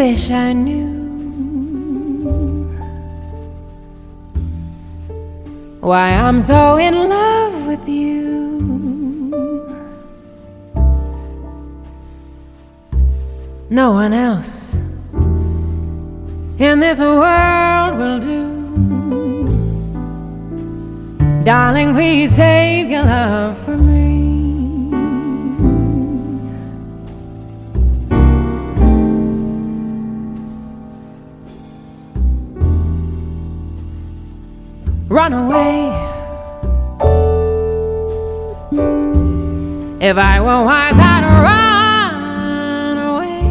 wish I knew why I'm so in love with you. No one else in this world will do. Darling, please save your love for me. Run away. If I were wise, I'd run away.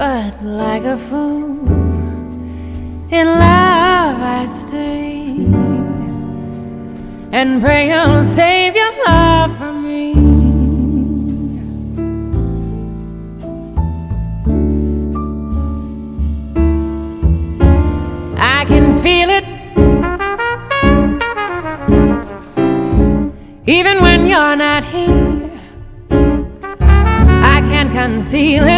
But like a fool, in love I stay and pray you'll save your love for me. Feel it, even when you're not here. I can't conceal it.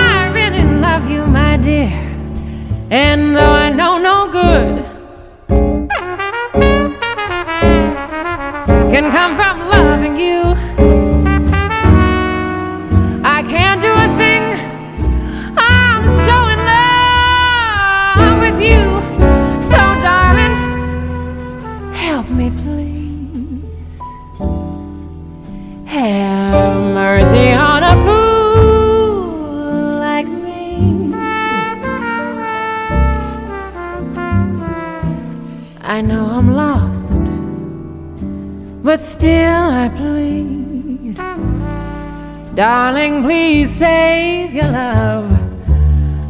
I really love you, my dear, and though I know no good can come from loving you, I can't do a thing. Have mercy on a fool like me. I know I'm lost, but still I plead. Darling, please save your love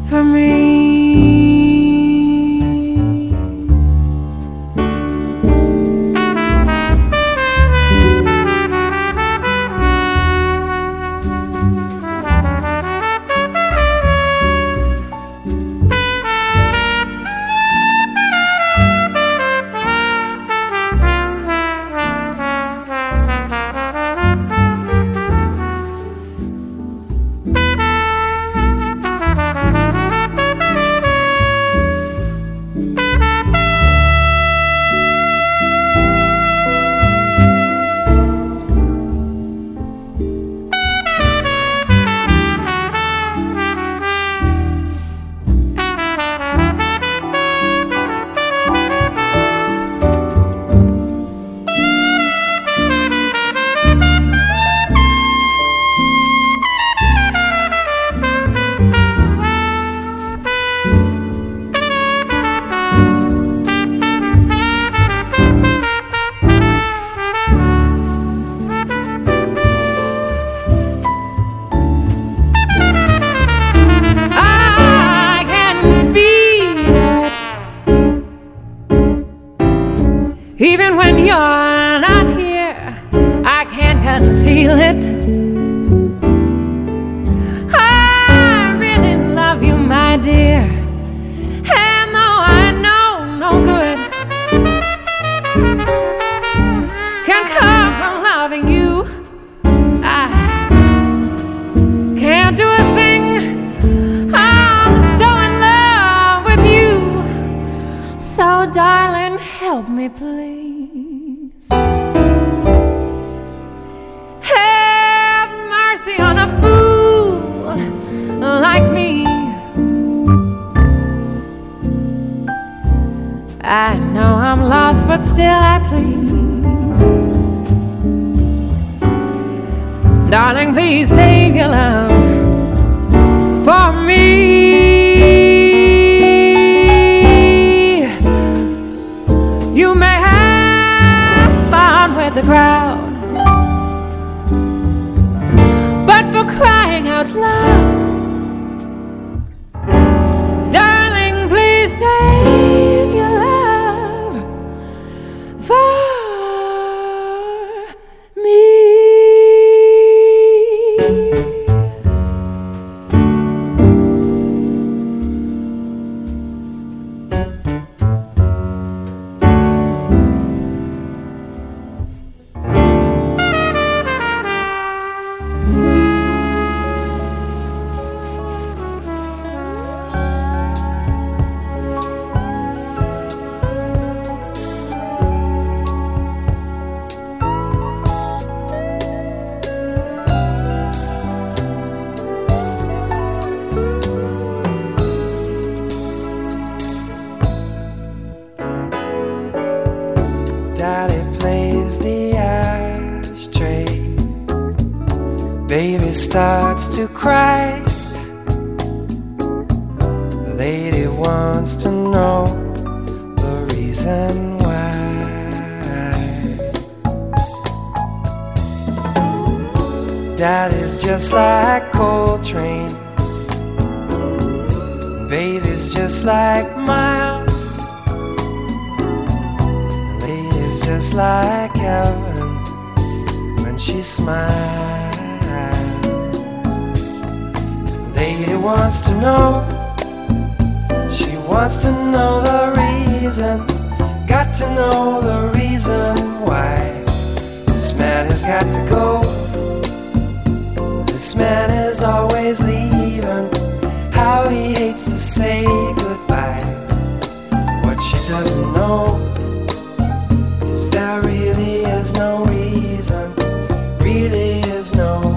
for me. baby starts to cry. The lady wants to know the reason why. Daddy's just like Coltrane, baby's just like Miles, the lady's just like Evelyn when she smiles. The lady wants to know, she wants to know the reason, got to know the reason why. This man has got to go, this man is always leaving. How he hates to say goodbye. What she doesn't know is there really is no reason, really is no reason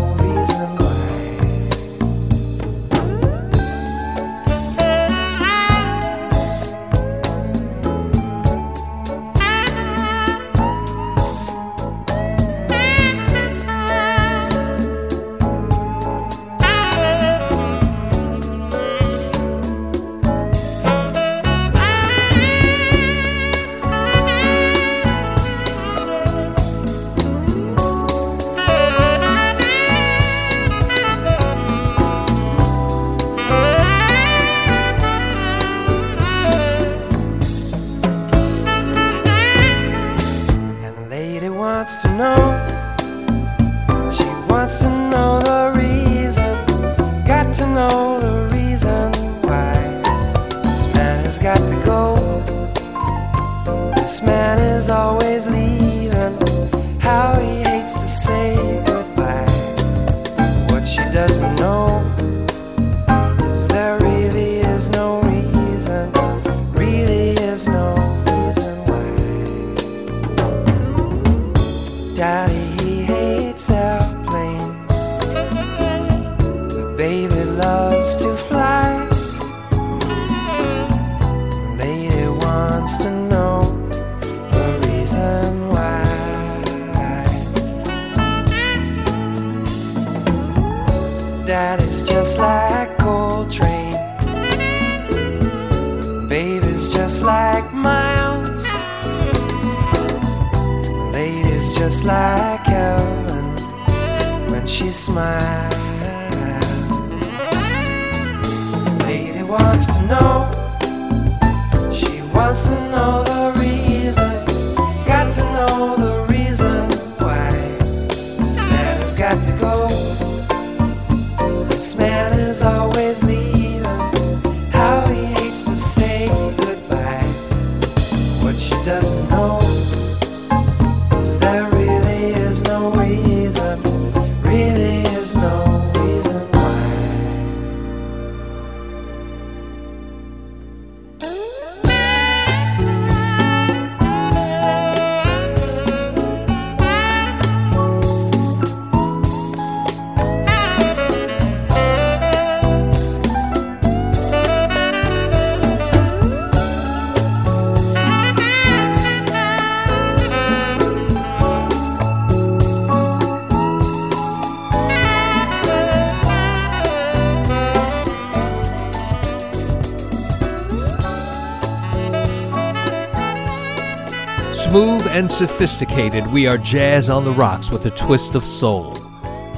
and sophisticated. We are Jazz on the Rocks with a Twist of Soul.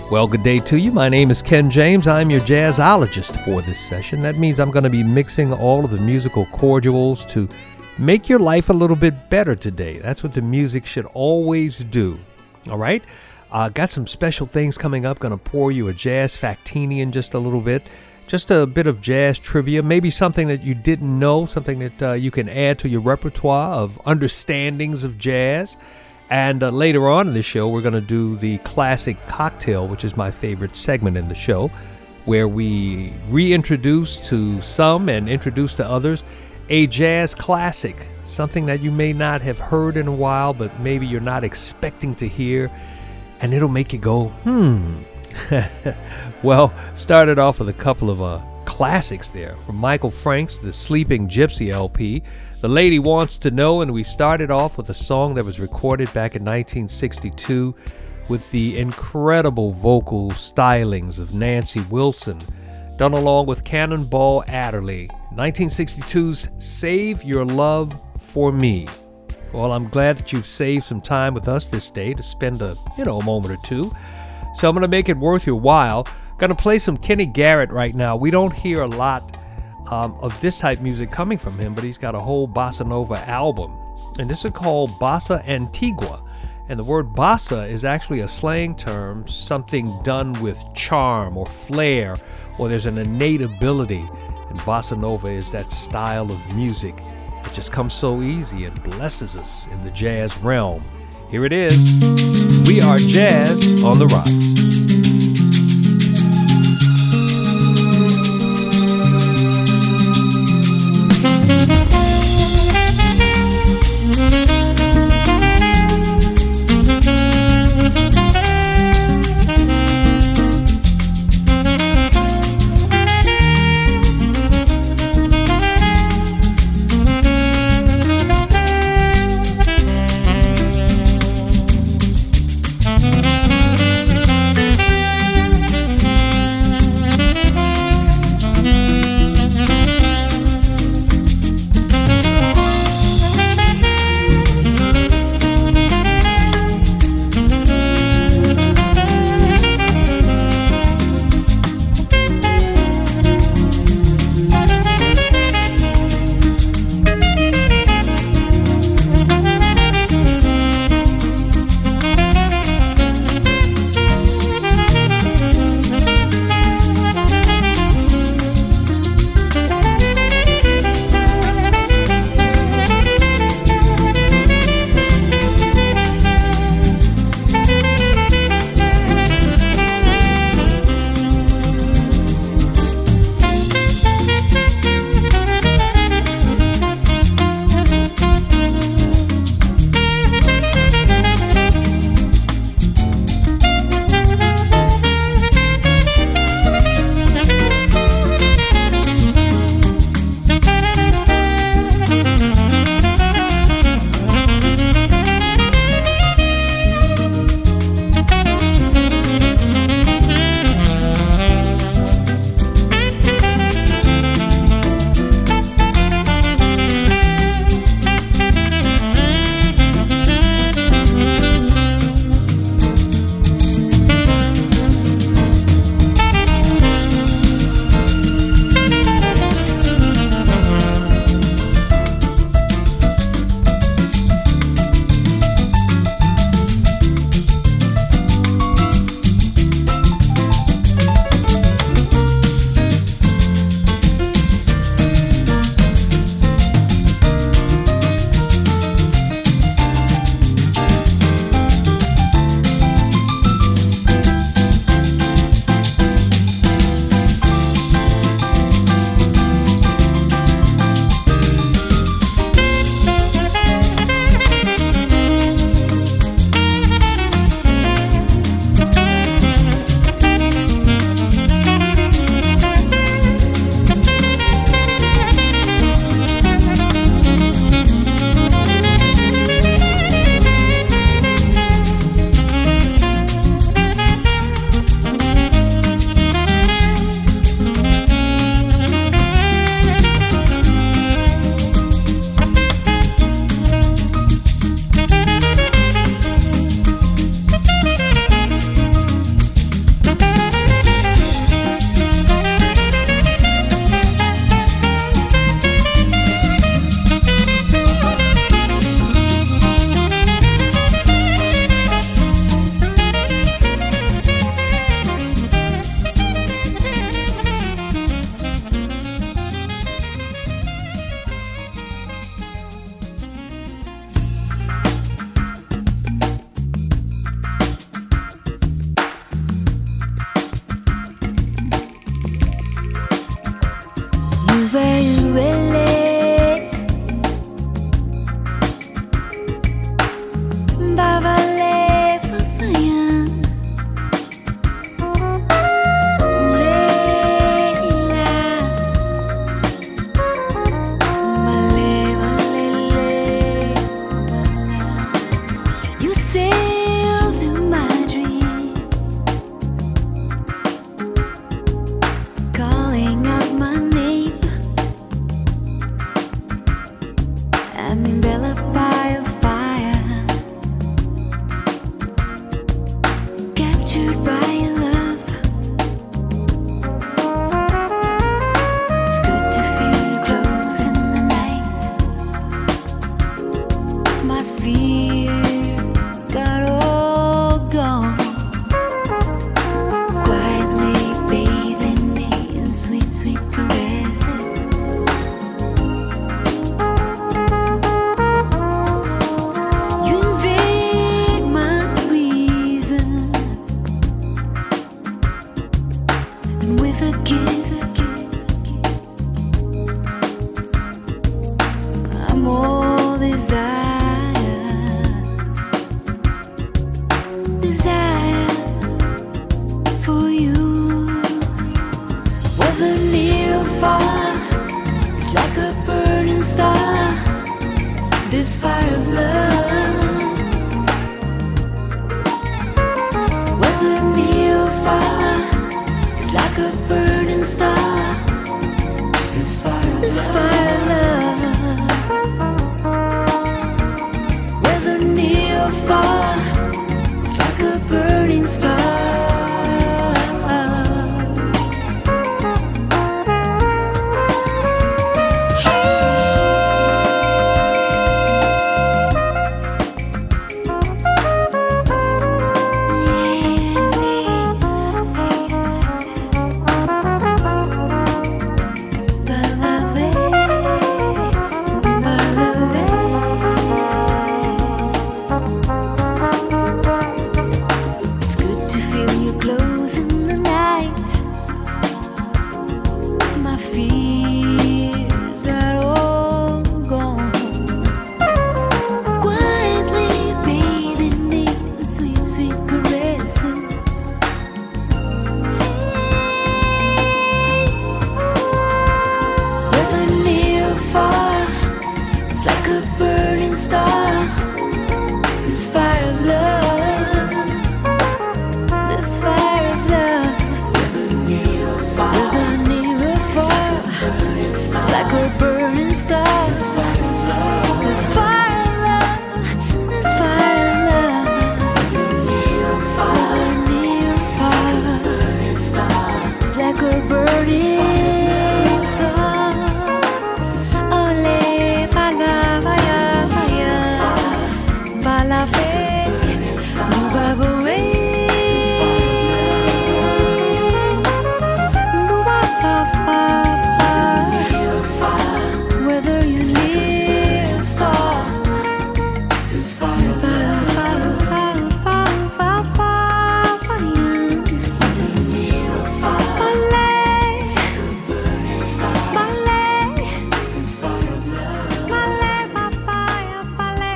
Well, good day to you. My name is Ken James. I'm your jazzologist for this session. That means I'm going to be mixing all of the musical cordials to make your life a little bit better today. That's what the music should always do. All right? Got some special things coming up. Going to pour you a jazz factini in just a little bit. Just a bit of jazz trivia, maybe something that you didn't know, something that you can add to your repertoire of understandings of jazz. And later on in the show, we're going to do the classic cocktail, which is my favorite segment in the show, where we reintroduce to some and introduce to others a jazz classic, something that you may not have heard in a while, but maybe you're not expecting to hear, and it'll make you go, Well, started off with a couple of classics there from Michael Franks, The Sleeping Gypsy LP, The Lady Wants to Know, and we started off with a song that was recorded back in 1962 with the incredible vocal stylings of Nancy Wilson, done along with Cannonball Adderley, 1962's Save Your Love for Me. Well, I'm glad that you've saved some time with us this day to spend a moment or two. So I'm going to make it worth your while. Going to play some Kenny Garrett right now. We don't hear a lot of this type of music coming from him, but he's got a whole Bossa Nova album. And this is called Bossa Antigua. And the word bossa is actually a slang term, something done with charm or flair, or there's an innate ability. And Bossa Nova is that style of music that just comes so easy and blesses us in the jazz realm. Here it is. We are Jazz on the Rocks.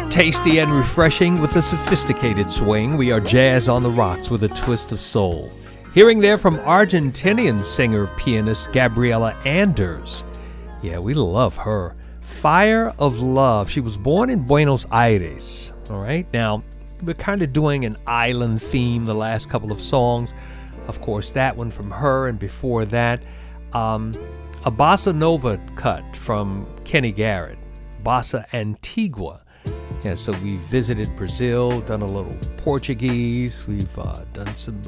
Tasty and refreshing with a sophisticated swing, we are Jazz on the Rocks with a Twist of Soul. Hearing there from Argentinian singer-pianist Gabriela Anders. Yeah, we love her. Fire of Love. She was born in Buenos Aires. All right, now, we're kind of doing an island theme the last couple of songs. Of course, that one from her, and before that, a Bossa Nova cut from Kenny Garrett, Bossa Antigua. Yeah, so we've visited Brazil, done a little Portuguese, we've done some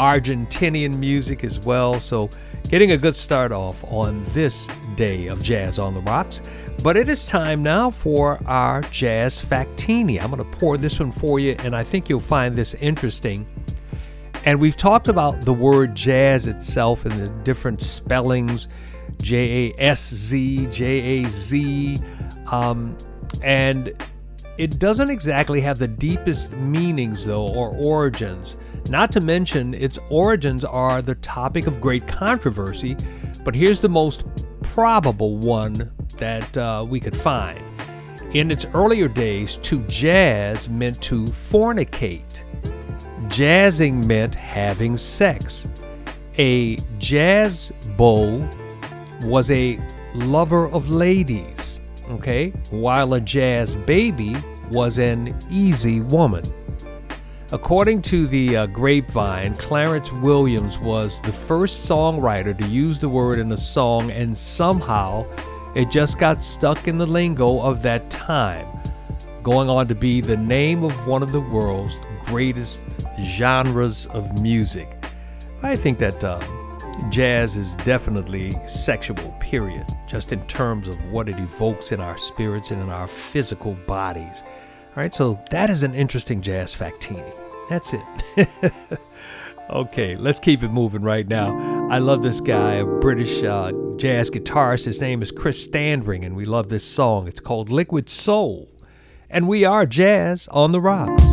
Argentinian music as well, so getting a good start off on this day of Jazz on the Rocks. But it is time now for our Jazz Factini. I'm going to pour this one for you, and I think you'll find this interesting. And we've talked about the word jazz itself and the different spellings, J-A-S-Z, J-A-Z, and it doesn't exactly have the deepest meanings, though, or origins. Not to mention, its origins are the topic of great controversy, but here's the most probable one that we could find. In its earlier days, to jazz meant to fornicate. Jazzing meant having sex. A jazz beau was a lover of ladies. Okay, while a jazz baby was an easy woman. According to the grapevine, Clarence Williams was the first songwriter to use the word in a song, and somehow it just got stuck in the lingo of that time, going on to be the name of one of the world's greatest genres of music. I think that jazz is definitely sexual, period, just in terms of what it evokes in our spirits and in our physical bodies. All right, so that is an interesting Jazz Factini. That's it. Okay, let's keep it moving right now. I love this guy, a British jazz guitarist. His name is Chris Standring, and we love this song. It's called Liquid Soul, and we are Jazz on the Rocks.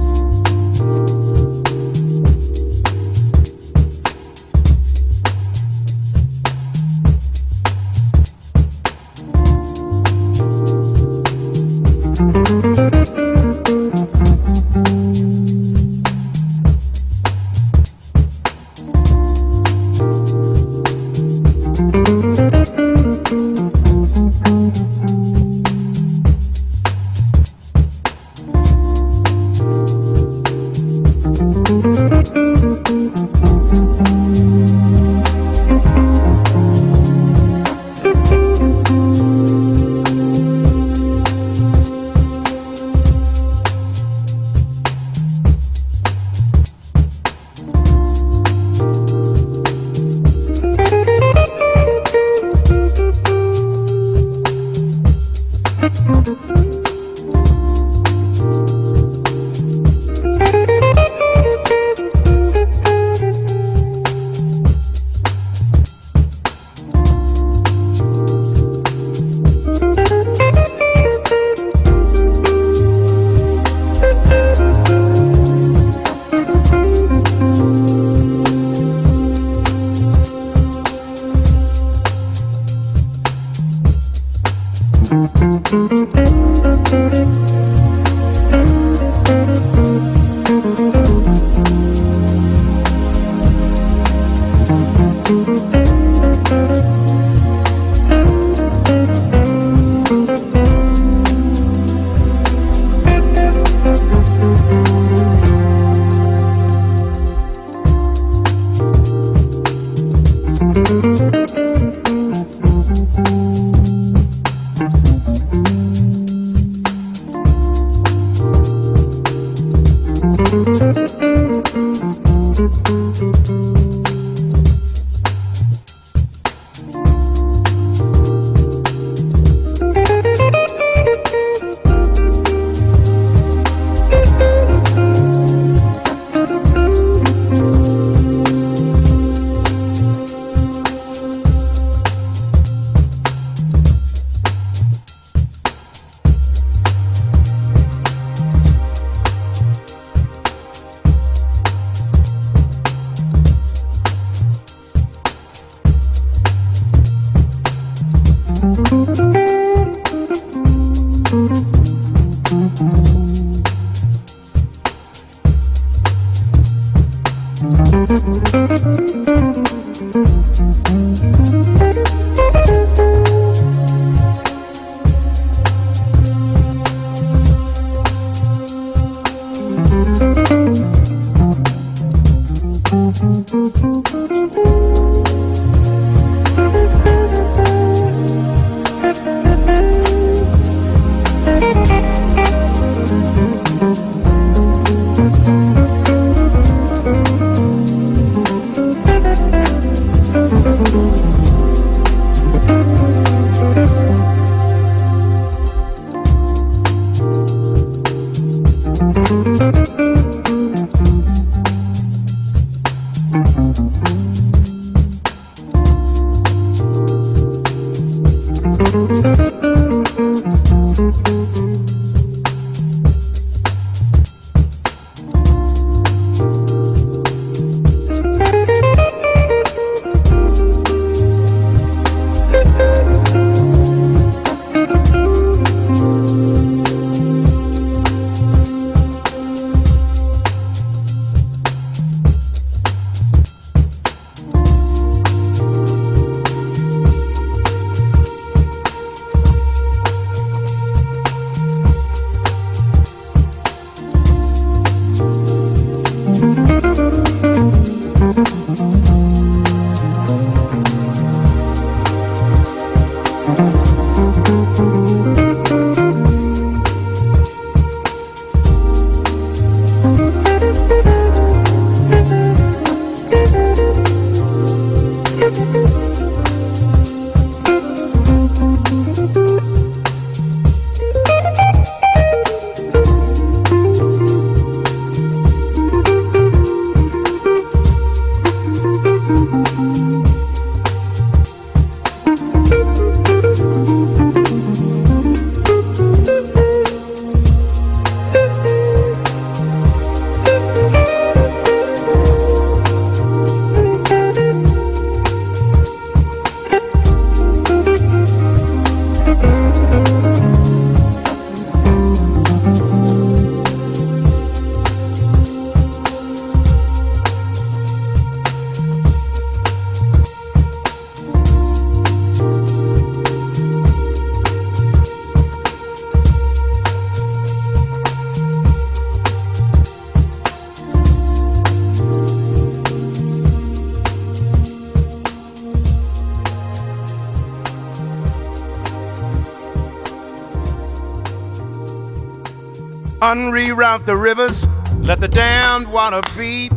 Unreroute the rivers, let the damned water feed.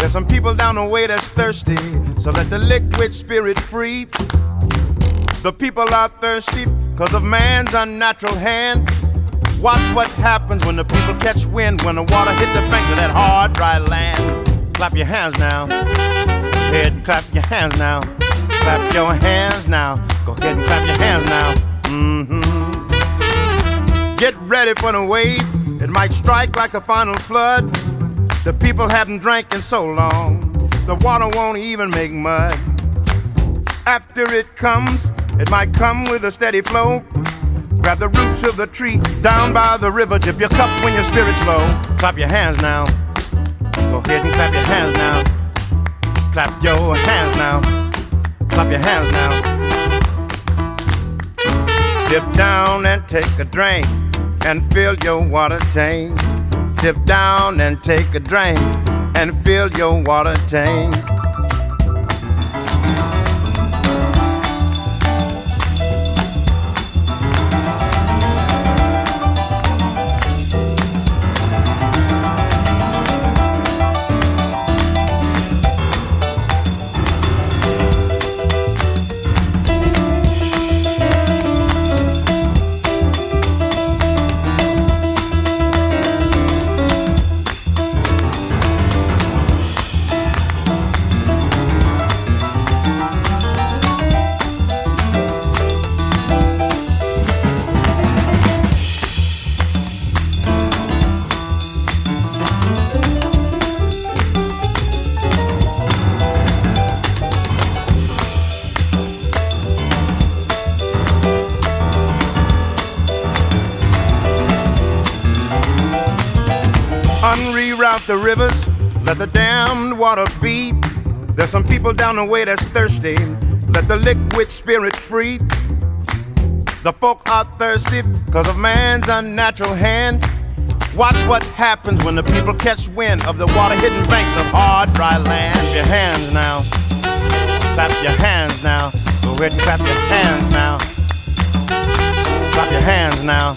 There's some people down the way that's thirsty, so let the liquid spirit free. The people are thirsty, 'cause of man's unnatural hand. Watch what happens when the people catch wind, when the water hit the banks of that hard, dry land. Clap your hands now. Go ahead and clap your hands now. Clap your hands now. Go ahead and clap your hands now. Get ready for the wave. It might strike like a final flood. The people haven't drank in so long, the water won't even make mud. After it comes, it might come with a steady flow. Grab the roots of the tree down by the river. Dip your cup when your spirit's low. Clap your hands now. Go ahead and clap your hands now. Clap your hands now. Clap your hands now. Dip down and take a drink and fill your water tank. Dip down and take a drink and fill your water tank. The rivers, let the damned water be. There's some people down the way that's thirsty. Let the liquid spirit free. The folk are thirsty because of man's unnatural hand. Watch what happens when the people catch wind of the water hidden banks of hard, dry land. Clap your hands now. Clap your hands now. Go ahead and clap your hands now. Clap your hands now.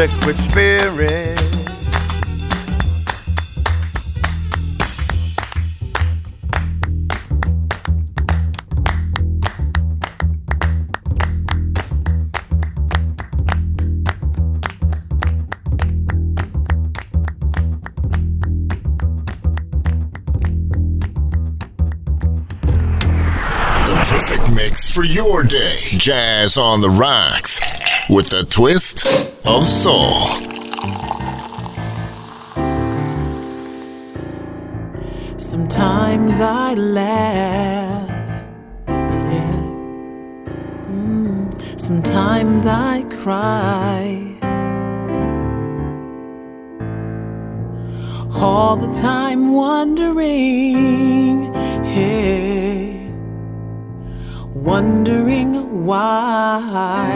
Liquid spirit. The perfect mix for your day. Jazz on the Rocks with a twist of soul. Sometimes I laugh, yeah. Sometimes I cry. All the time wondering, yeah. Wondering why.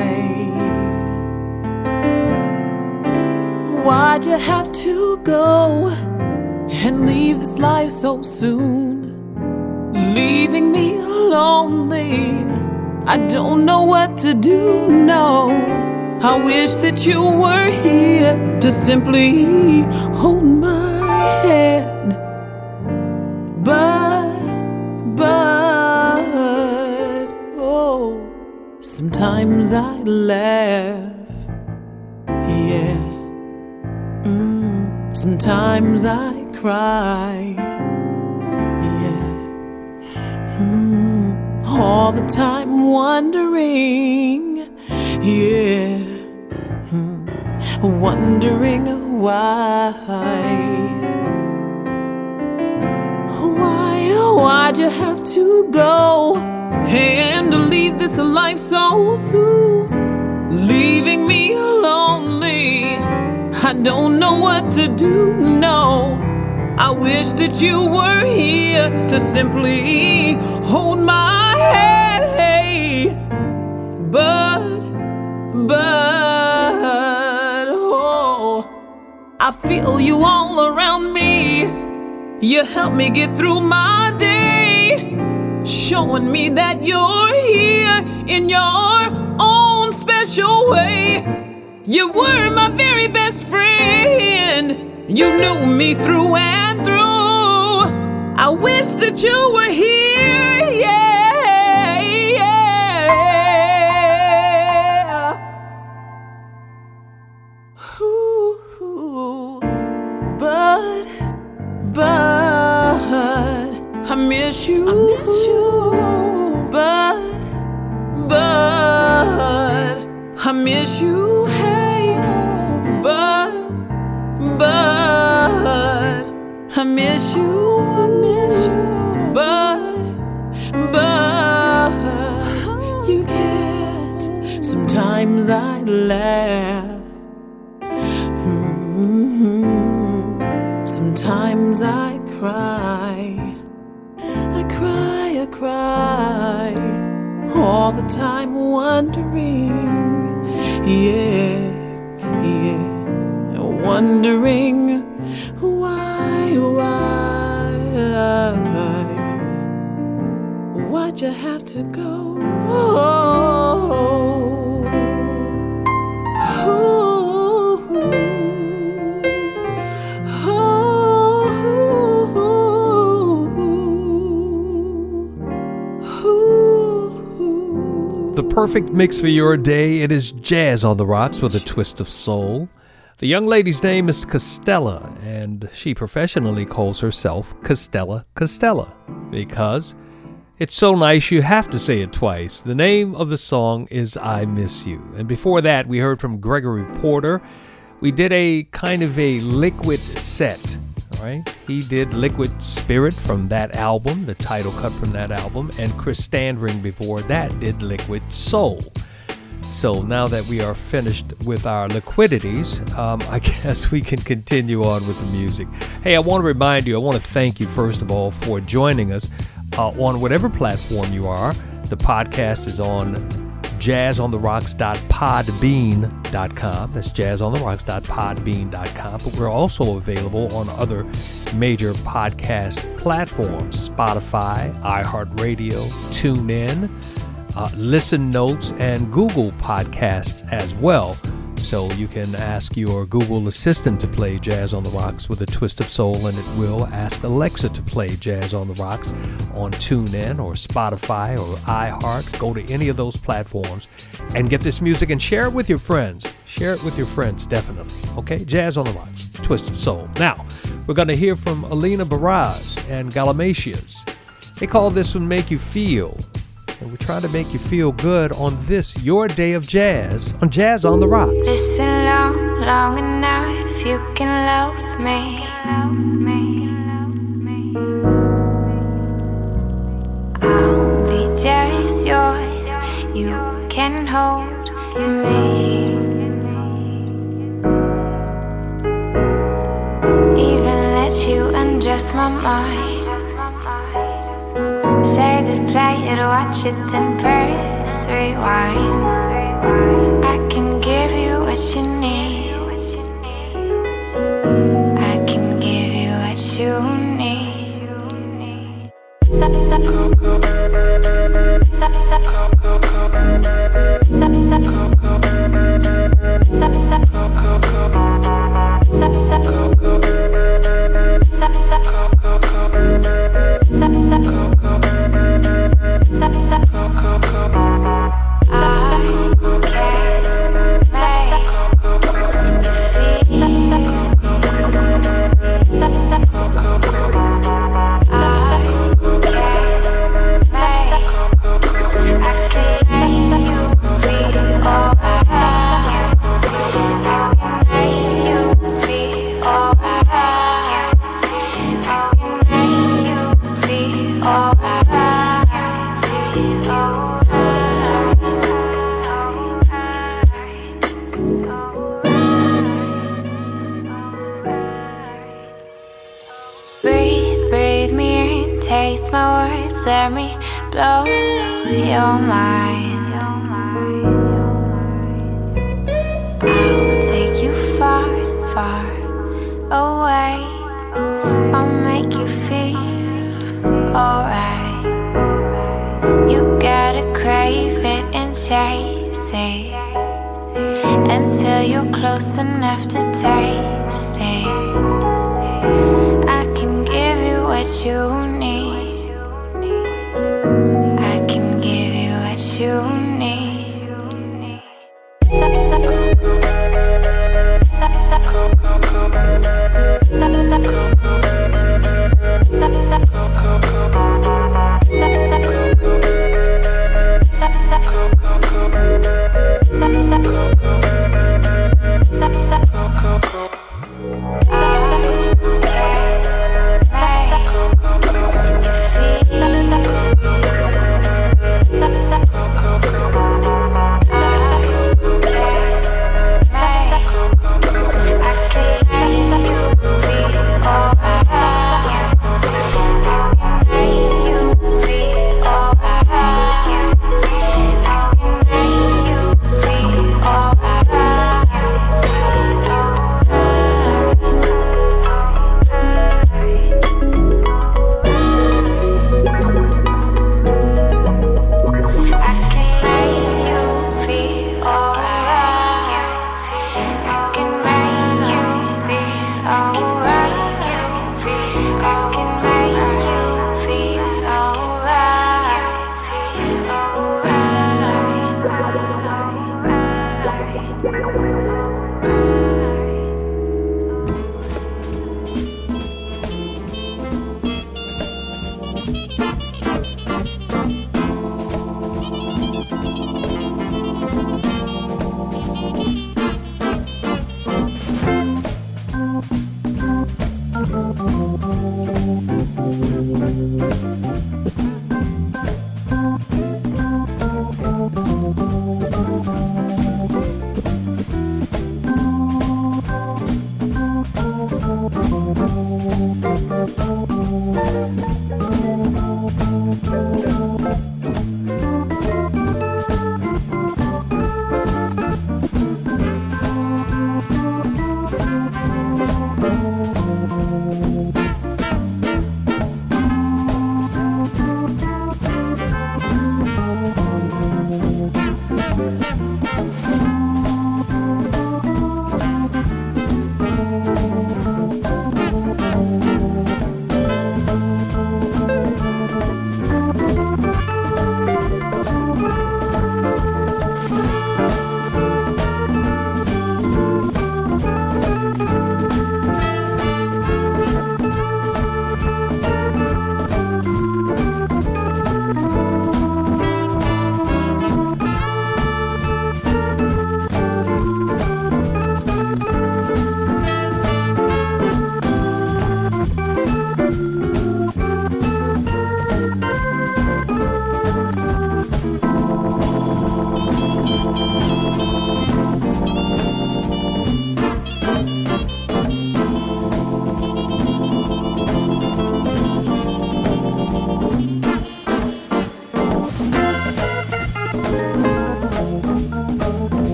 Why'd you have to go and leave this life so soon? Leaving me lonely, I don't know what to do, no. I wish that you were here to simply hold my hand. But, oh, sometimes I laugh, yeah. Sometimes I cry, yeah. All the time wondering, yeah. Wondering why'd you have to go and leave this life so soon? Leaving me lonely, I don't know what to do, no. I wish that you were here to simply hold my head, hey. But, oh, I feel you all around me. You help me get through my day, showing me that you're here in your own special way. You were my very best friend. You knew me through and through. I wish that you were here, yeah, yeah. Ooh, but I miss you. I miss you. But I miss you. But I miss you, I miss you. But you can't. Sometimes I laugh. Mm-hmm. Sometimes I cry. I cry all the time, wondering, yeah. Wondering why'd you have to go? Oh, oh, oh. The perfect mix for your day. It is Jazz on the Rocks with a Twist of Soul. The young lady's name is Castella, and she professionally calls herself Castella, because it's so nice you have to say it twice. The name of the song is I Miss You. And before that, we heard from Gregory Porter. We did a kind of a liquid set, all right? He did Liquid Spirit from that album, the title cut from that album, and Chris Standring before that did Liquid Soul. So now that we are finished with our liquidities, I guess we can continue on with the music. Hey, I want to thank you, first of all, for joining us on whatever platform you are. The podcast is on jazzontherocks.podbean.com. That's jazzontherocks.podbean.com. But we're also available on other major podcast platforms, Spotify, iHeartRadio, TuneIn, Listen Notes, and Google Podcasts as well. So you can ask your Google Assistant to play Jazz on the Rocks with a Twist of Soul, and it will ask Alexa to play Jazz on the Rocks on TuneIn or Spotify or iHeart. Go to any of those platforms and get this music and share it with your friends. Share it with your friends, definitely. Okay, Jazz on the Rocks, Twist of Soul. Now, we're going to hear from Alina Baraz and Galimatias. They call this one Make You Feel. And we're trying to make you feel good on this, your day of jazz, on Jazz on the Rocks. Listen long enough, you can love me. I'll be just yours, you can hold me. Even let you undress my mind. Say good, play it, watch it, then press rewind. I can give you what you need. I can give you what you need. I can't make erase my words, let me blow your mind. I'll take you far, far away. I'll make you feel alright. You gotta crave it and chase it until you're close enough to taste it. You need, I can give you what you need.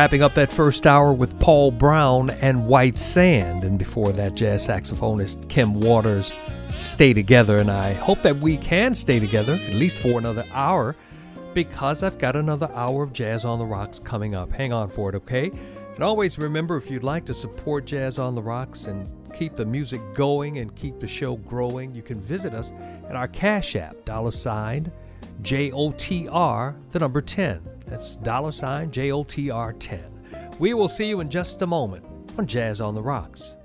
Wrapping up that first hour with Paul Brown and White Sand, and before that, jazz saxophonist Kim Waters, Stay Together. And I hope that we can stay together, at least for another hour, because I've got another hour of Jazz on the Rocks coming up. Hang on for it, okay? And always remember, if you'd like to support Jazz on the Rocks and keep the music going and keep the show growing, you can visit us at our Cash App, $JOTR10. That's $JOTR10. We will see you in just a moment on Jazz on the Rocks.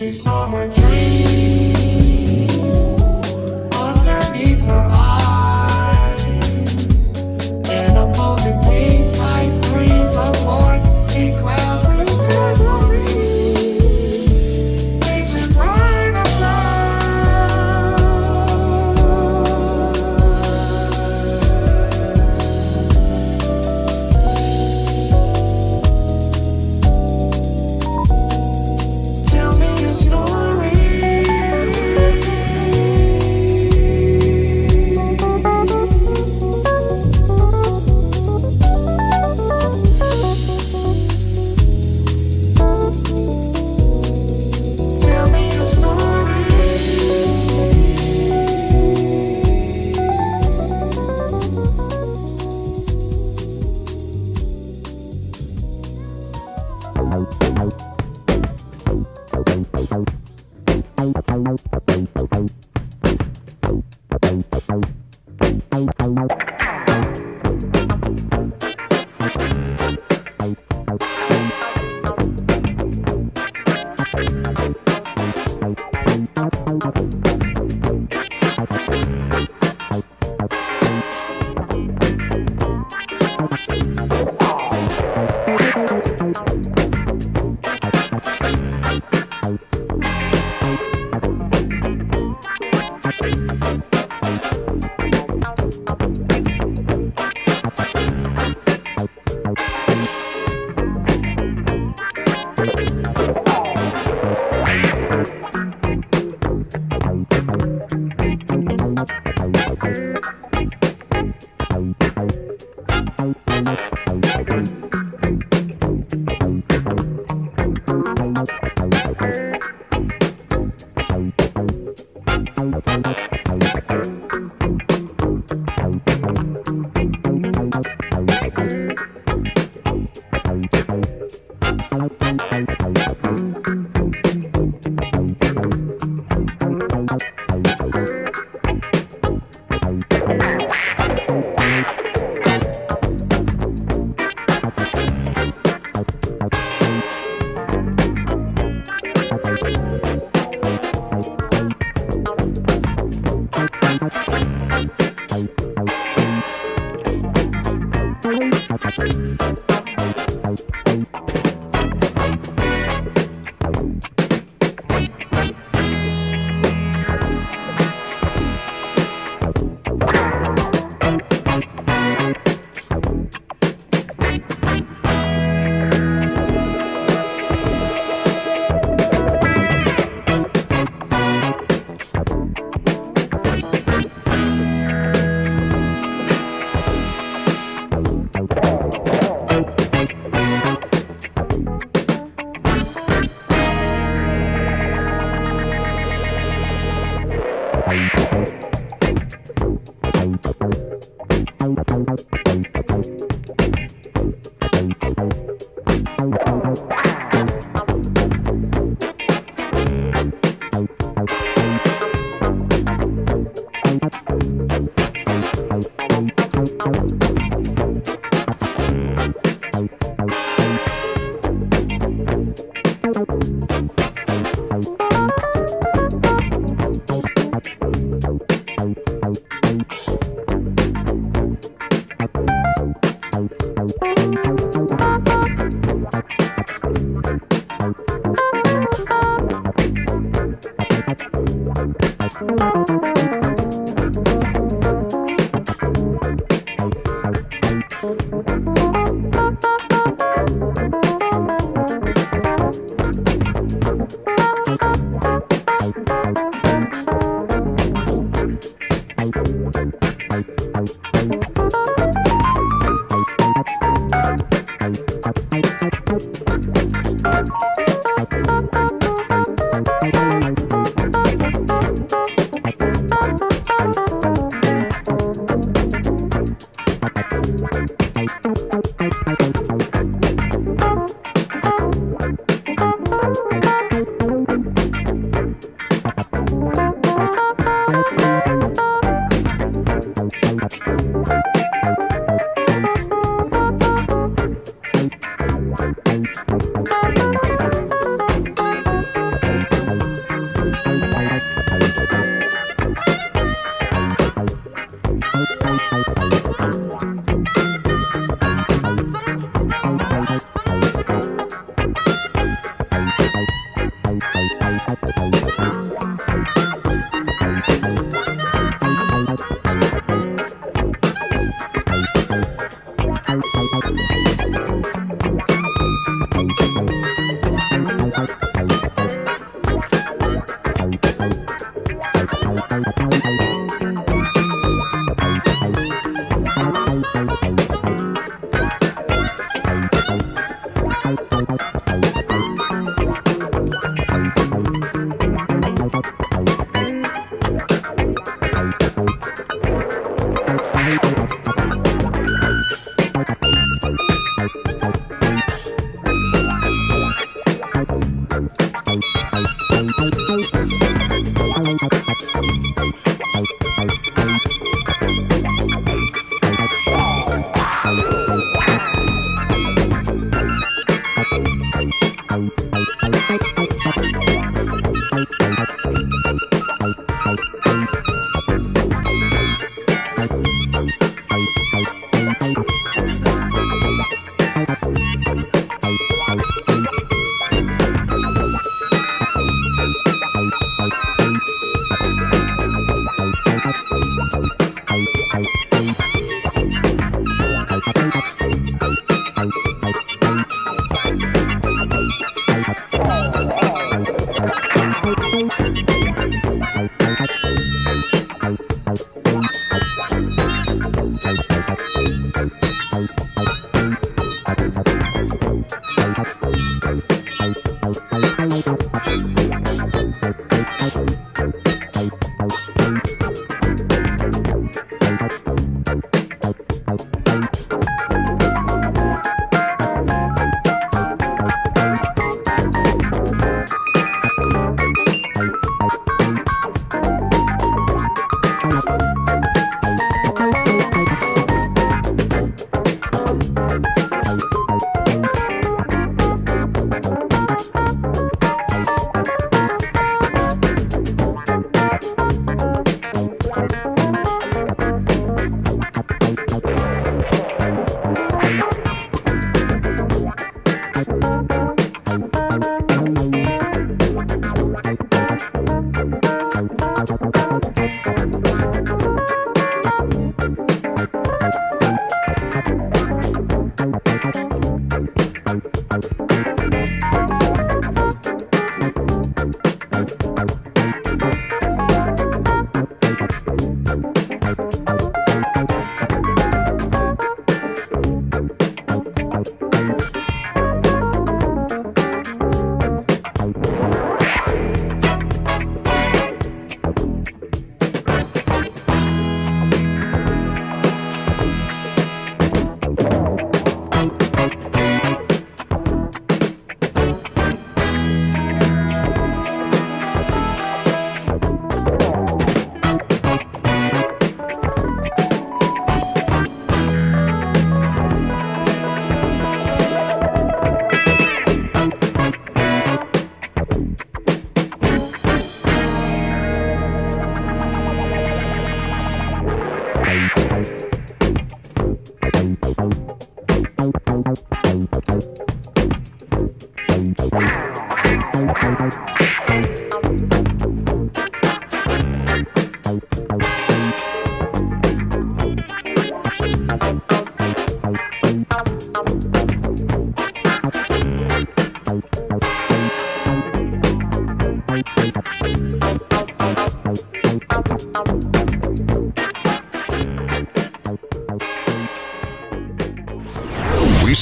she saw her dreams underneath her eyes, and a golden wing flies breeze upward in clouds of glory, makes it bright of love. Tell me your story. Tell me your story.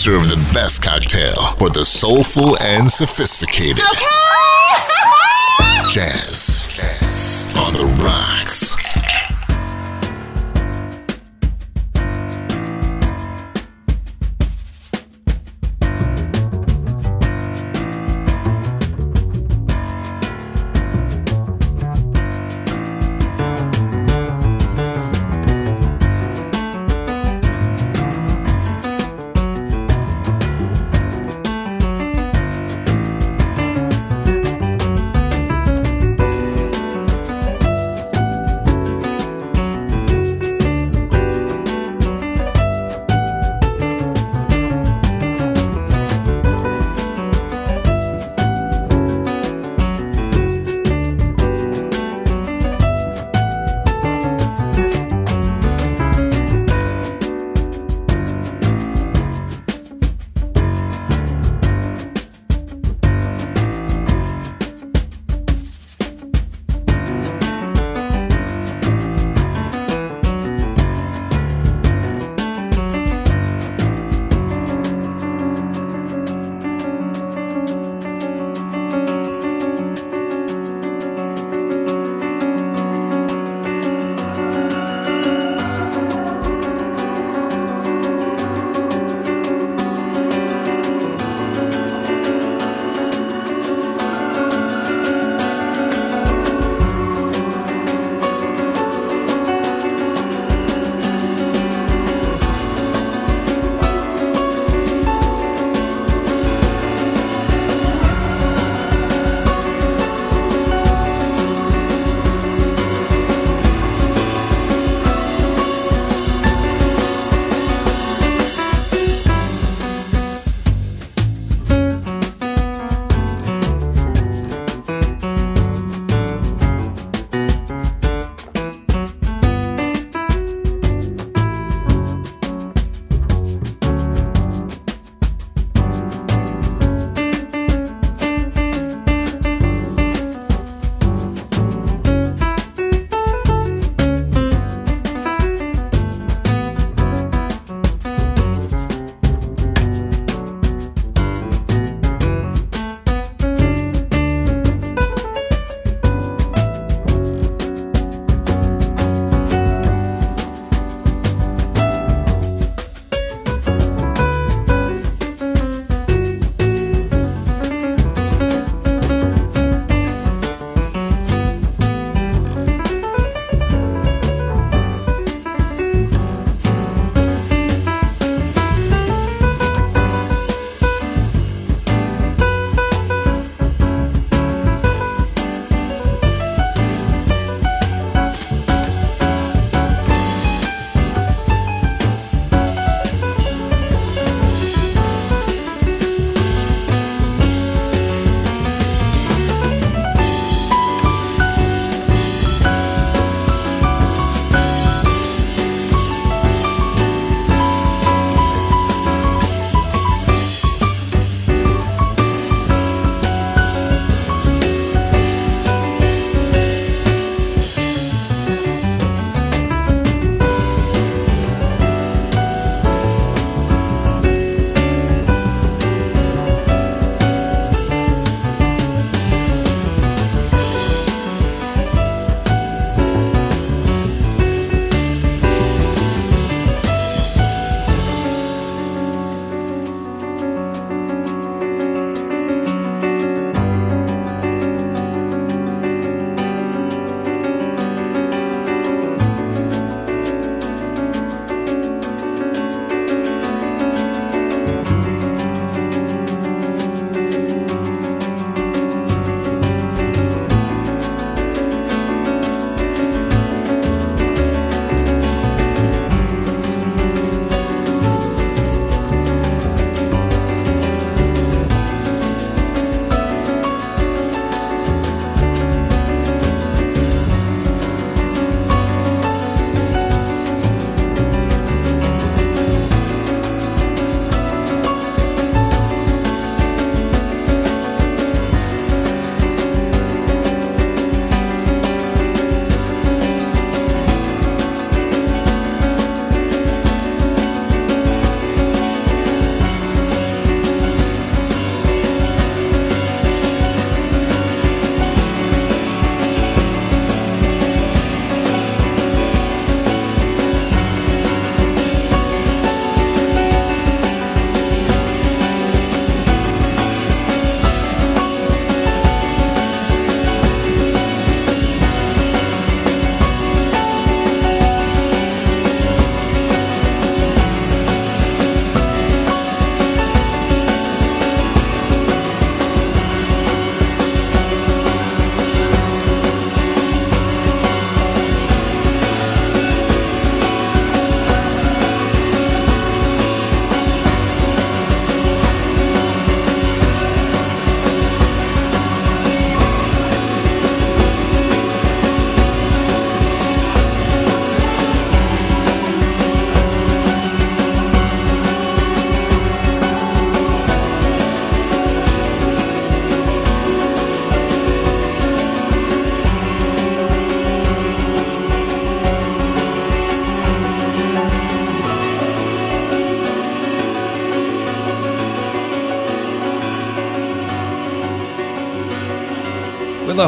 Serve the best cocktail for the soulful and sophisticated. Okay. Jazz on the Rocks.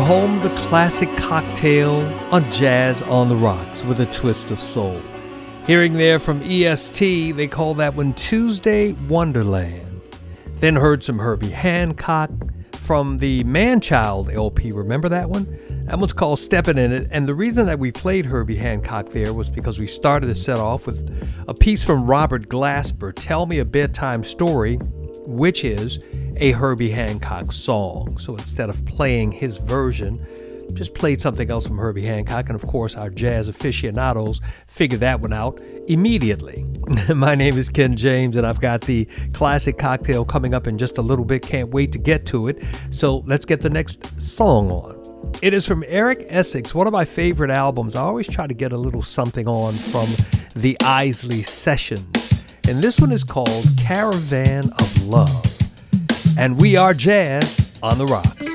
Welcome home the classic cocktail on Jazz on the Rocks with a Twist of Soul. Hearing there from EST, they call that one Tuesday Wonderland. Then heard some Herbie Hancock from the Man-Child LP. Remember that one? That one's called Steppin' In It. And the reason that we played Herbie Hancock there was because we started the set off with a piece from Robert Glasper, Tell Me a Bedtime Story, which is a Herbie Hancock song. So instead of playing his version, just played something else from Herbie Hancock. And of course, our jazz aficionados figured that one out immediately. My name is Ken James, and I've got the classic cocktail coming up in just a little bit. Can't wait to get to it. So let's get the next song on. It is from Eric Essex, one of my favorite albums. I always try to get a little something on from the Isley Sessions. And this one is called Caravan of Love. And we are Jazz on the Rocks.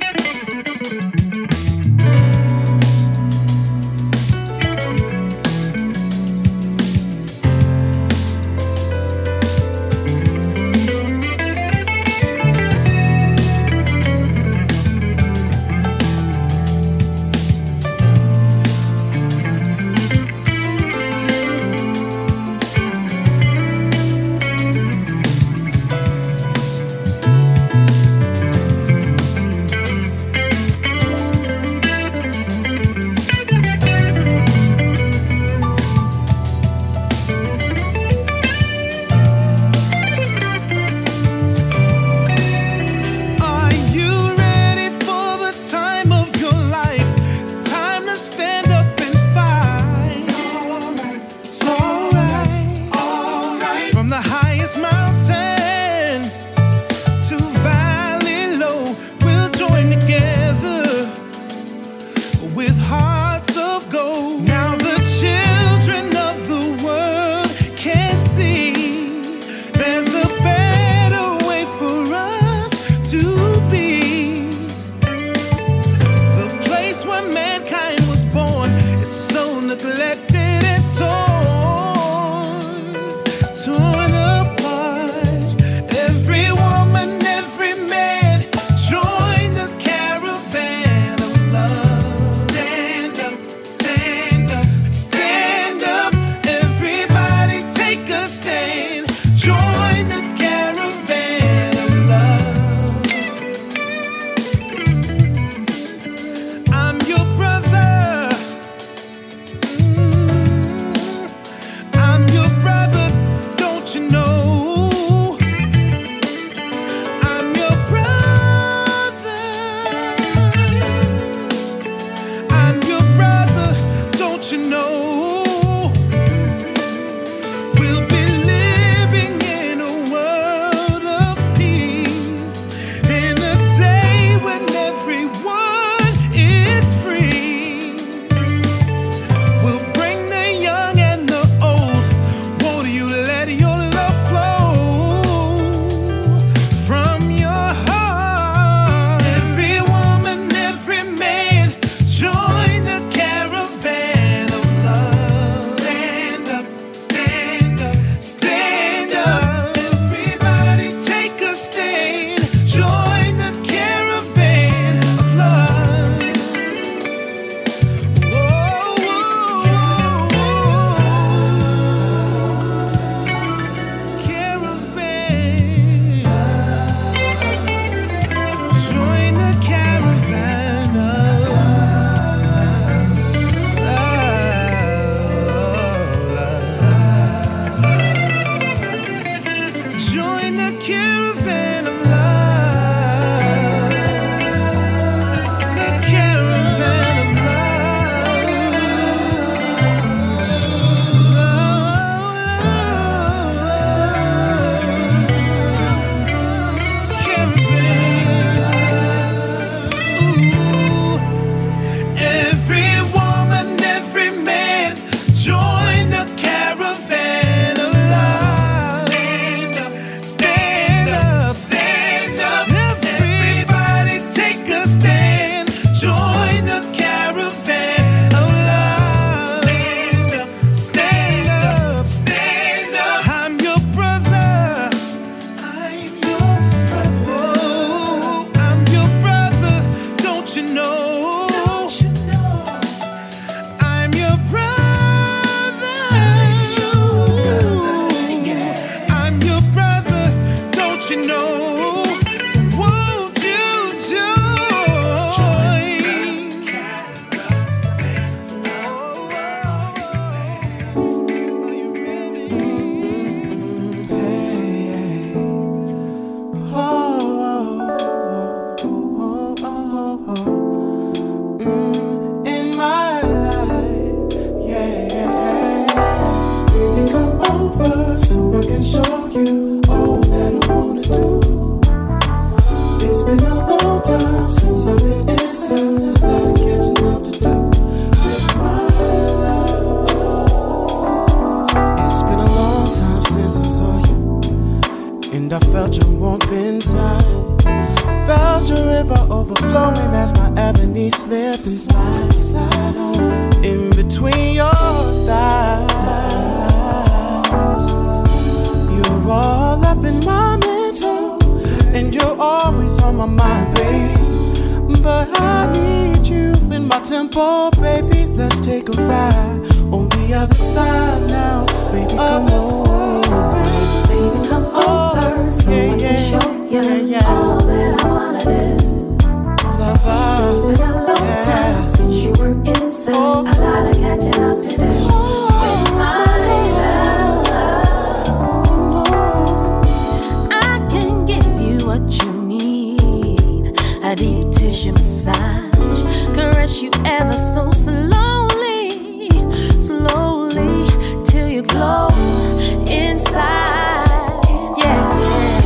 you all that I wanna do. It's been a long time since I've been inside, I'm catching up to do with my love. It's been a long time since I saw you, and I felt your warmth inside. Felt your river overflowing as my ebony slip and slide, slide on in between your thighs. You're all up in my mental, and you're always on my mind, babe. But I need you in my tempo, baby. Let's take a ride on the other side now, baby. Come on, baby, come over, so I can show you all that I wanna do. It's been a long time since you were inside. A lot of catching up to do. Deep tissue massage, caress you ever so slowly, slowly, till you glow inside, yeah, yeah.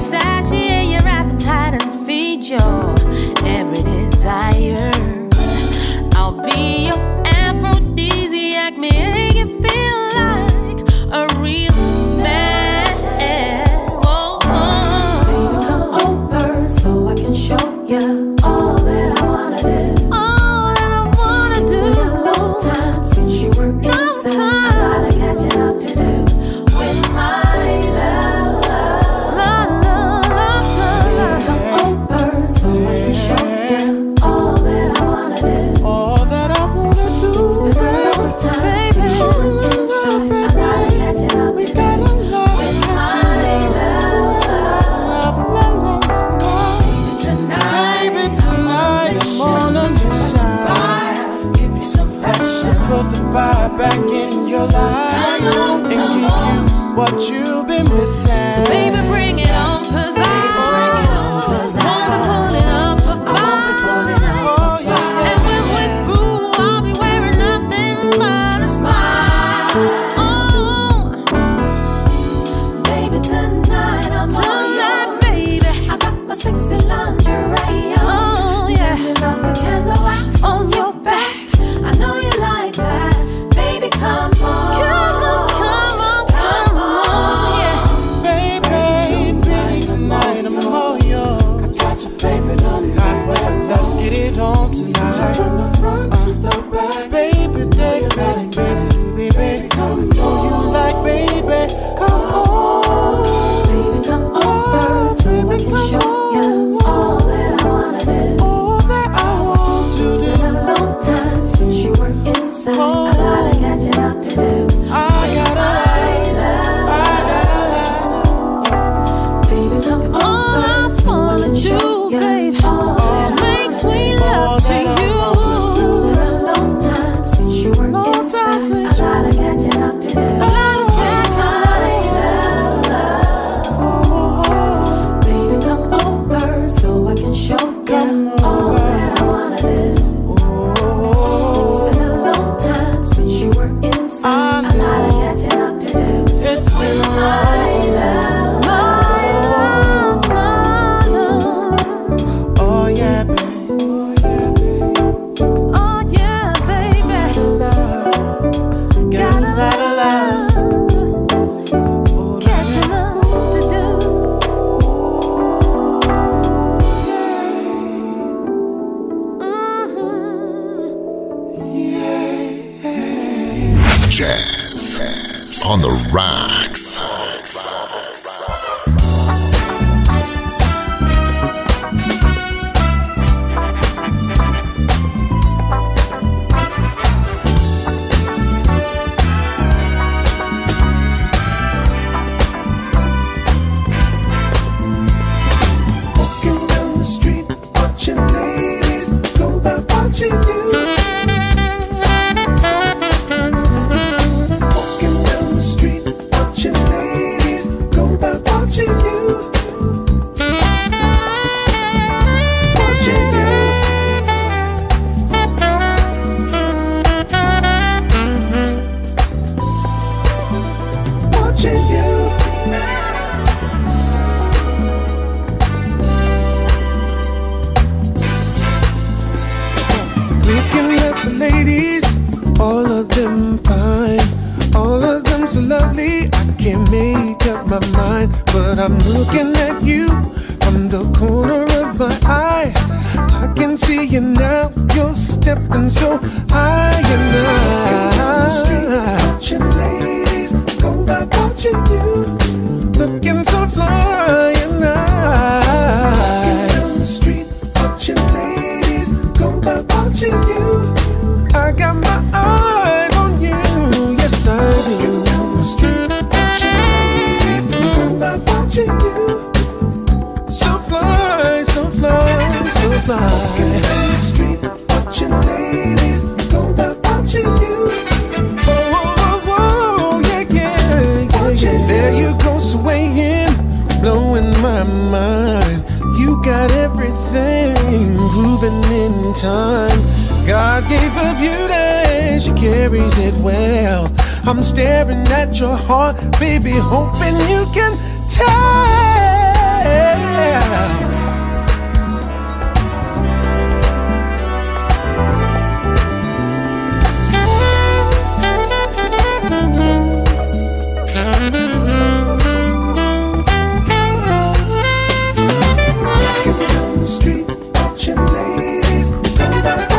Satiate your appetite and feed your every desire. I'll be your aphrodisiac, make you feel like a real man. Oh, oh. Baby, come over so I can show. Yeah. Back in your life on, and give you what you've been missing. So baby, bring it on, cause I won't be pulling up for five. And when we're through, I'll be wearing nothing but a smile. Oh. Baby, tonight I'm on yours, baby. I got my sexy lingerie on. Oh, yeah. You love the candle wax on your back. I know you like that. Come on, come on, come on, come on, yeah. Baby, baby, tonight I'm all yours. I got your favorite on the way. Let's get it on tonight. From the front to the back. Baby, baby, baby, baby, come and know you like, baby, come on. Baby, come over so I can show you all that I wanna do. All that I want to do. It's been a long time since you were inside. Watching you walking down the street, watching me. but I'm looking at you from the corner of my eye. I can see you now, you're stepping so high and high. Street, ladies, go by watching you, looking so fly and high. Walking down the street, watching ladies, go by watching you. I got my eyes on you, yes I do. Walking down the street, watching ladies, go by watching you. So fly, so fly, so fly. Walking down the street, watching ladies, go by watching you. Oh, oh, oh, yeah, yeah, yeah, yeah. There you go, swaying, blowing my mind. You got everything, grooving in time. God gave her beauty, she carries it well. I'm staring at your heart, baby, hoping you can tell. Down the street, watching ladies, come back.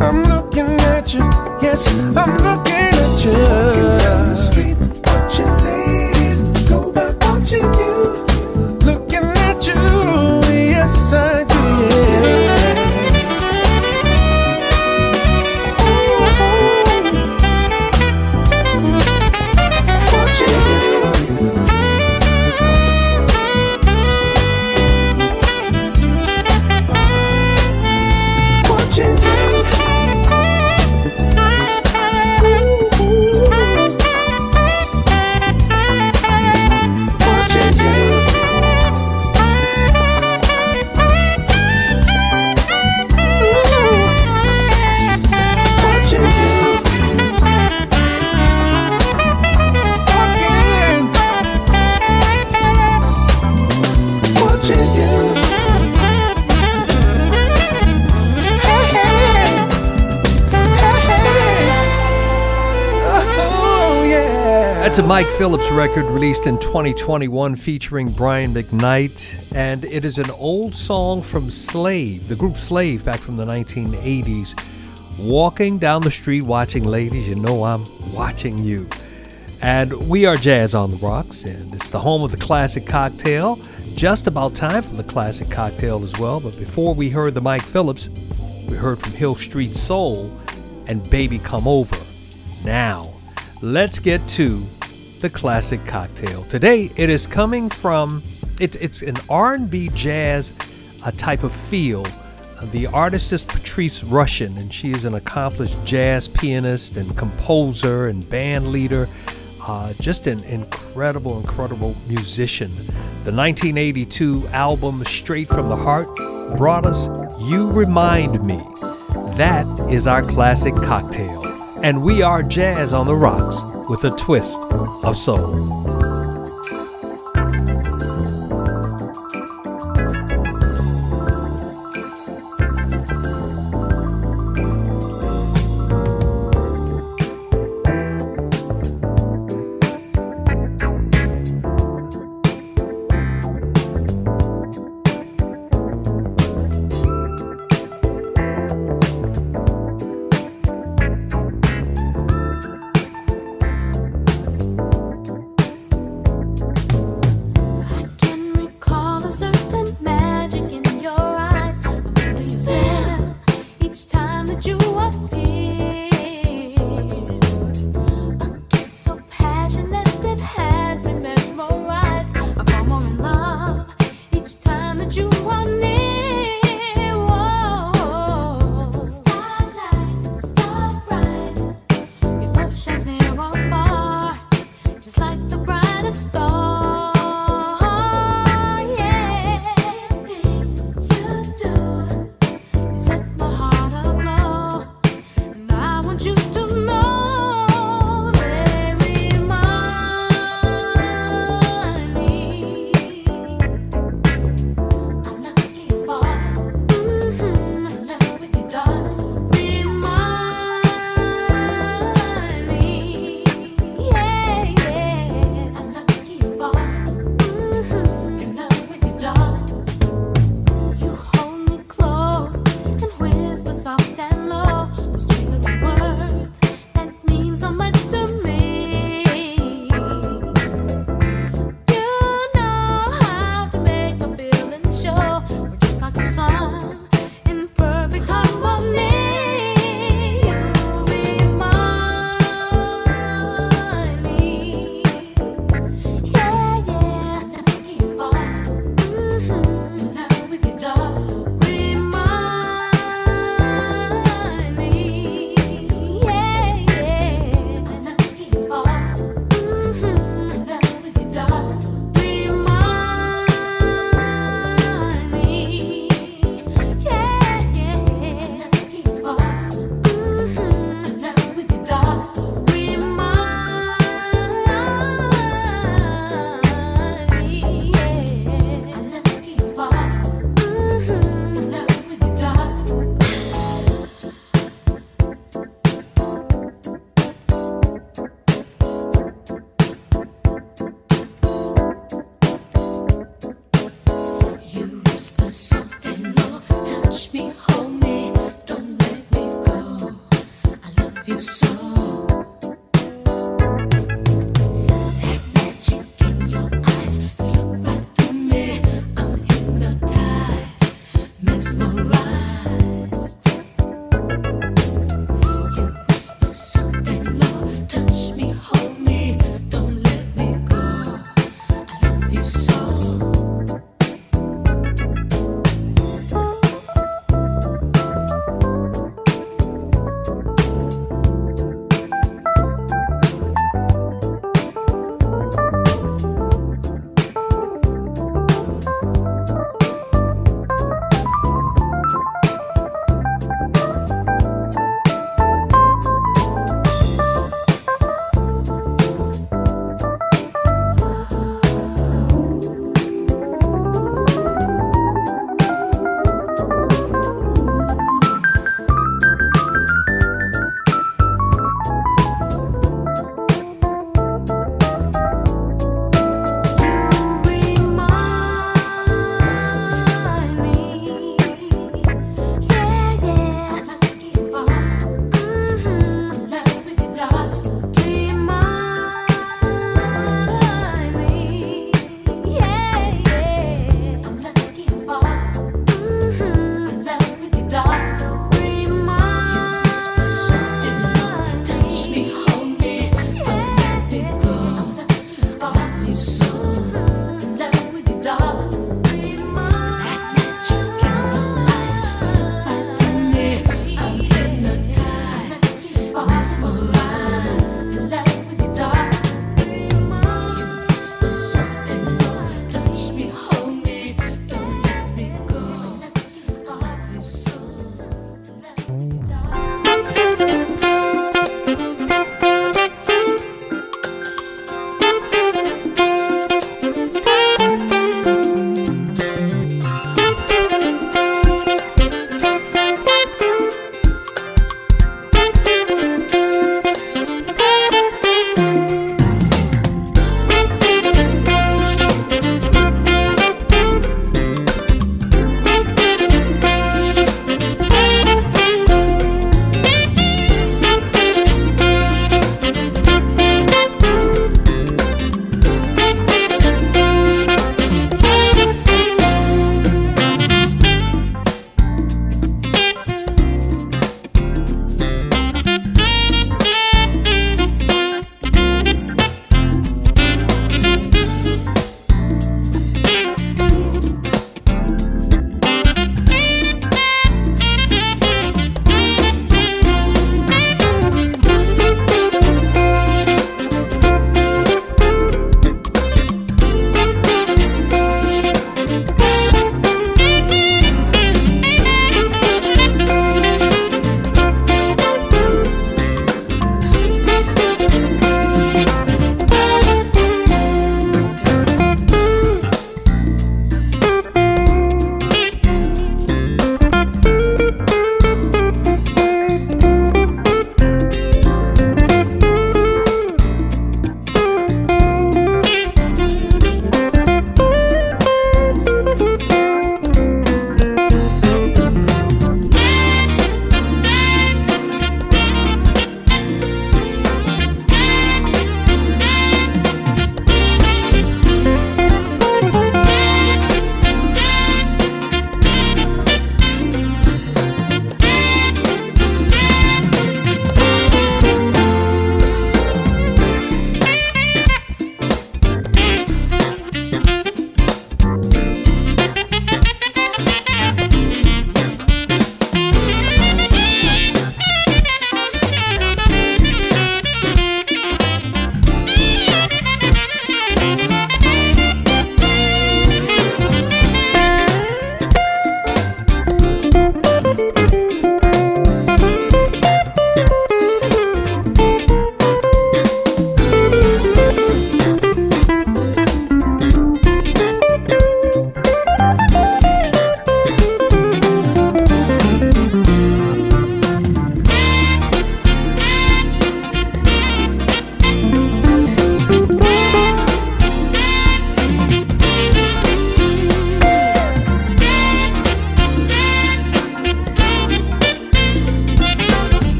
I'm looking at you, yes, I'm looking at you. Walking down the street, watching ladies, go by watching you. Looking at you, yes I do, a Mike Phillips record released in 2021 featuring Brian McKnight, and it is an old song from Slave, the group Slave, back from the 1980s. Walking down the street, watching ladies, you know I'm watching you. And we are Jazz on the Rocks, and it's the home of the classic cocktail. Just about time for the classic cocktail as well, but before we heard the Mike Phillips, we heard from Hill Street Soul and Baby Come Over. Now, let's get to the classic cocktail. Today it is coming from, it's an R&B jazz type of feel. The artist is Patrice Rushen, and she is an accomplished jazz pianist and composer and band leader, just an incredible musician. The 1982 album Straight From The Heart brought us You Remind Me. That is our classic cocktail, and we are Jazz on the Rocks with a twist of soul.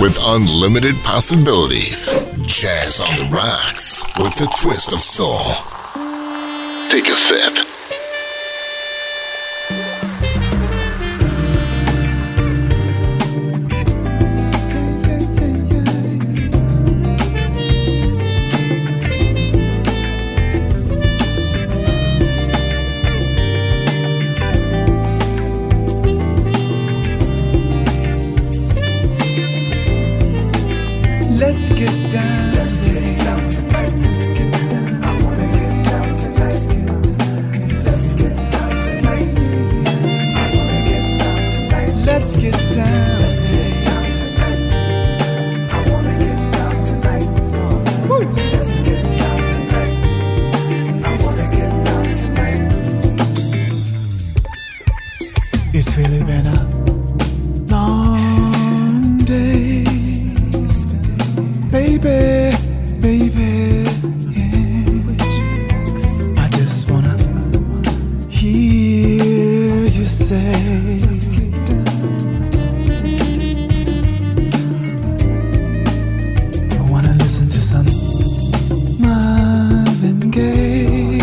With unlimited possibilities. Jazz on the Rocks with a twist of soul. Take a sip. really been a long day, baby, baby, yeah. I just wanna hear you say, I wanna listen to some Marvin Gaye.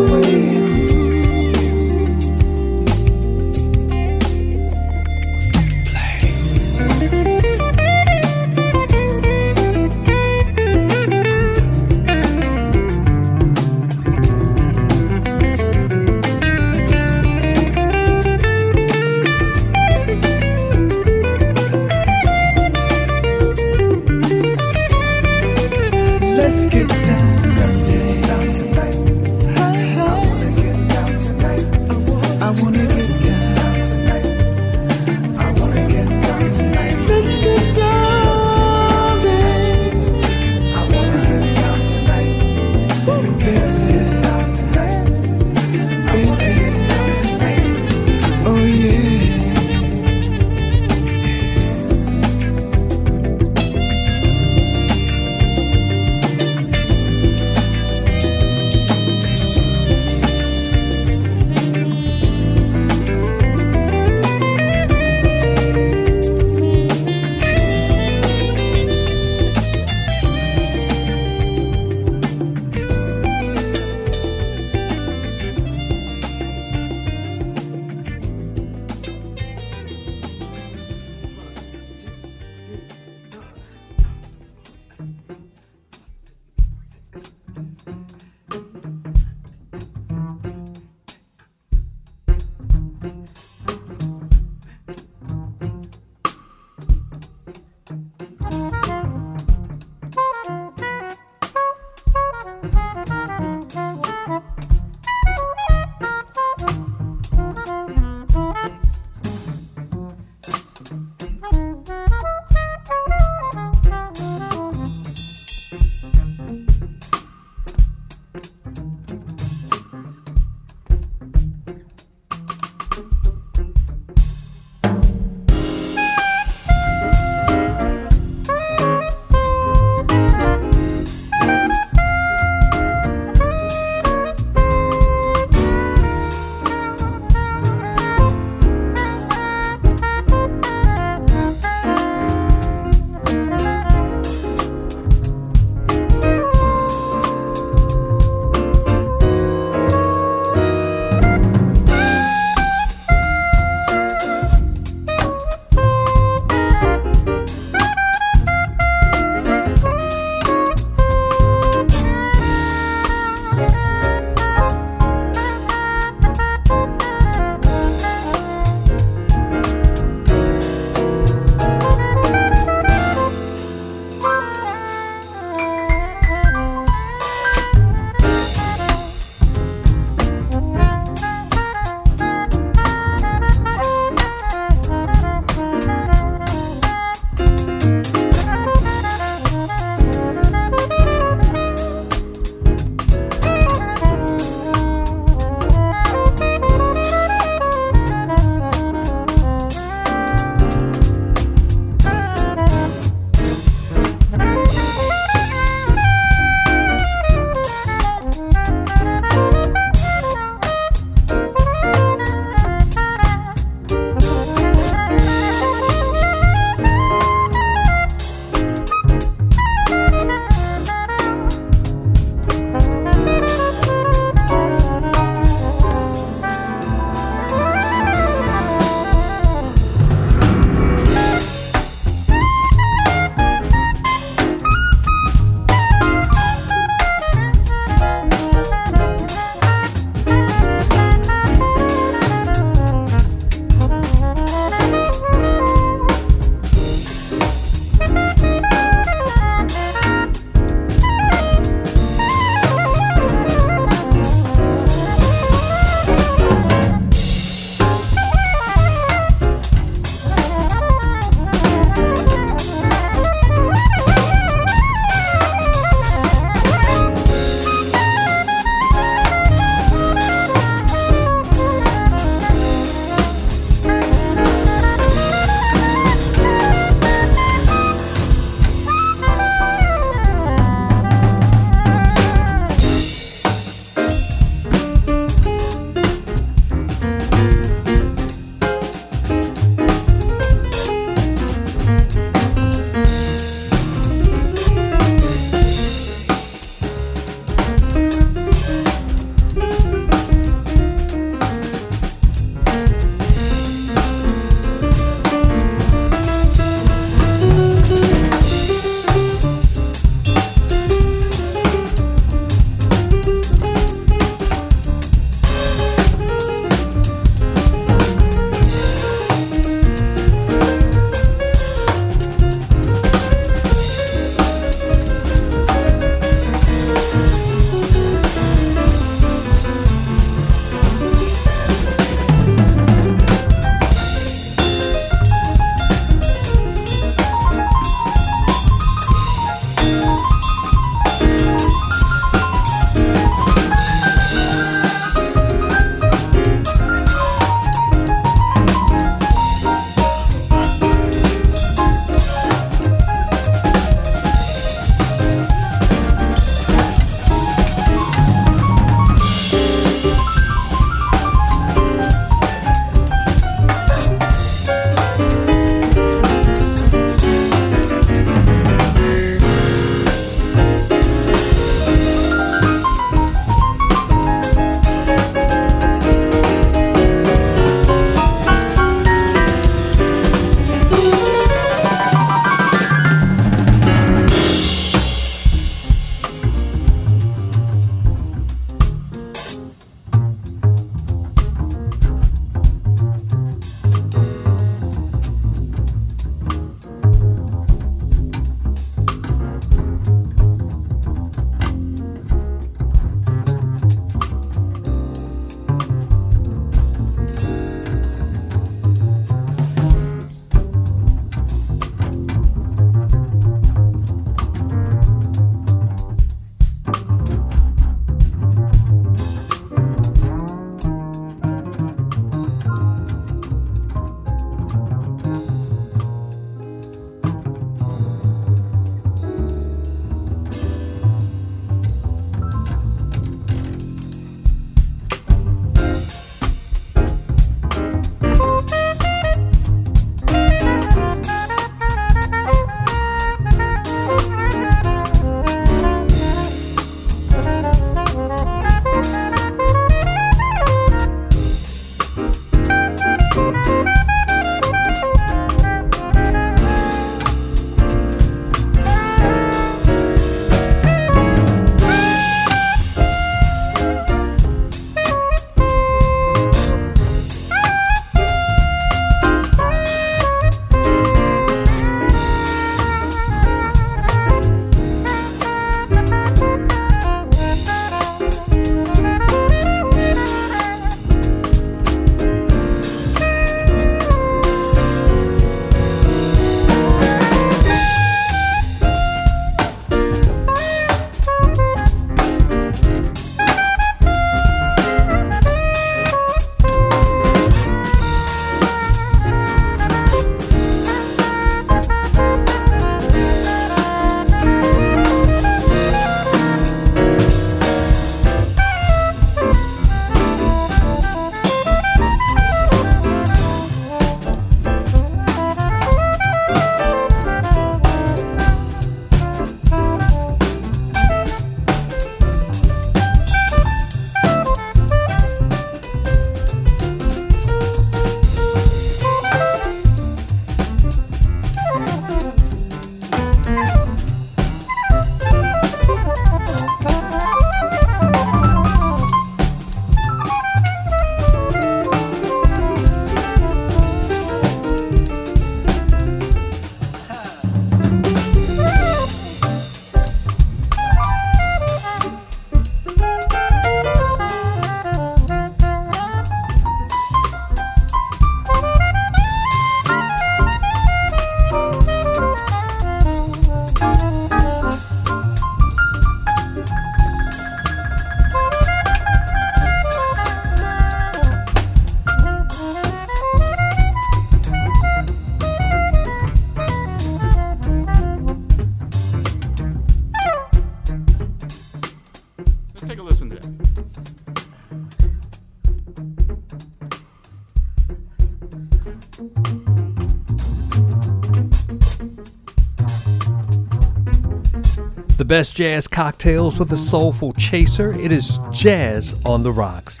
best jazz cocktails with a soulful chaser. It is Jazz on the Rocks.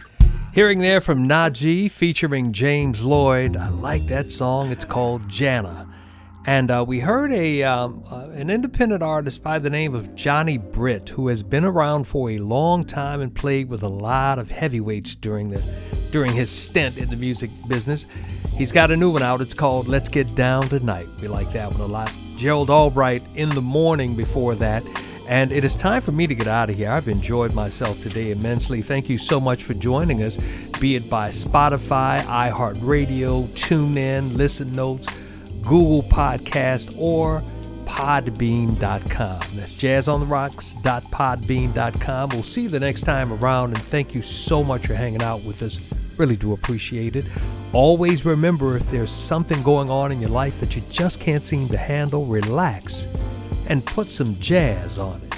Hearing there from Najee featuring James Lloyd. I like that song. It's called Jana. And we heard an independent artist by the name of Johnny Britt, who has been around for a long time and played with a lot of heavyweights during his stint in the music business. He's got a new one out. It's called Let's Get Down Tonight. We like that one a lot. Gerald Albright in the morning before that. And it is time for me to get out of here. I've enjoyed myself today immensely. Thank you so much for joining us, be it by Spotify, iHeartRadio, TuneIn, Listen Notes, Google Podcasts, or podbean.com. That's jazzontherocks.podbean.com. We'll see you the next time around, and thank you so much for hanging out with us. Really do appreciate it. Always remember, if there's something going on in your life that you just can't seem to handle, relax and put some jazz on it.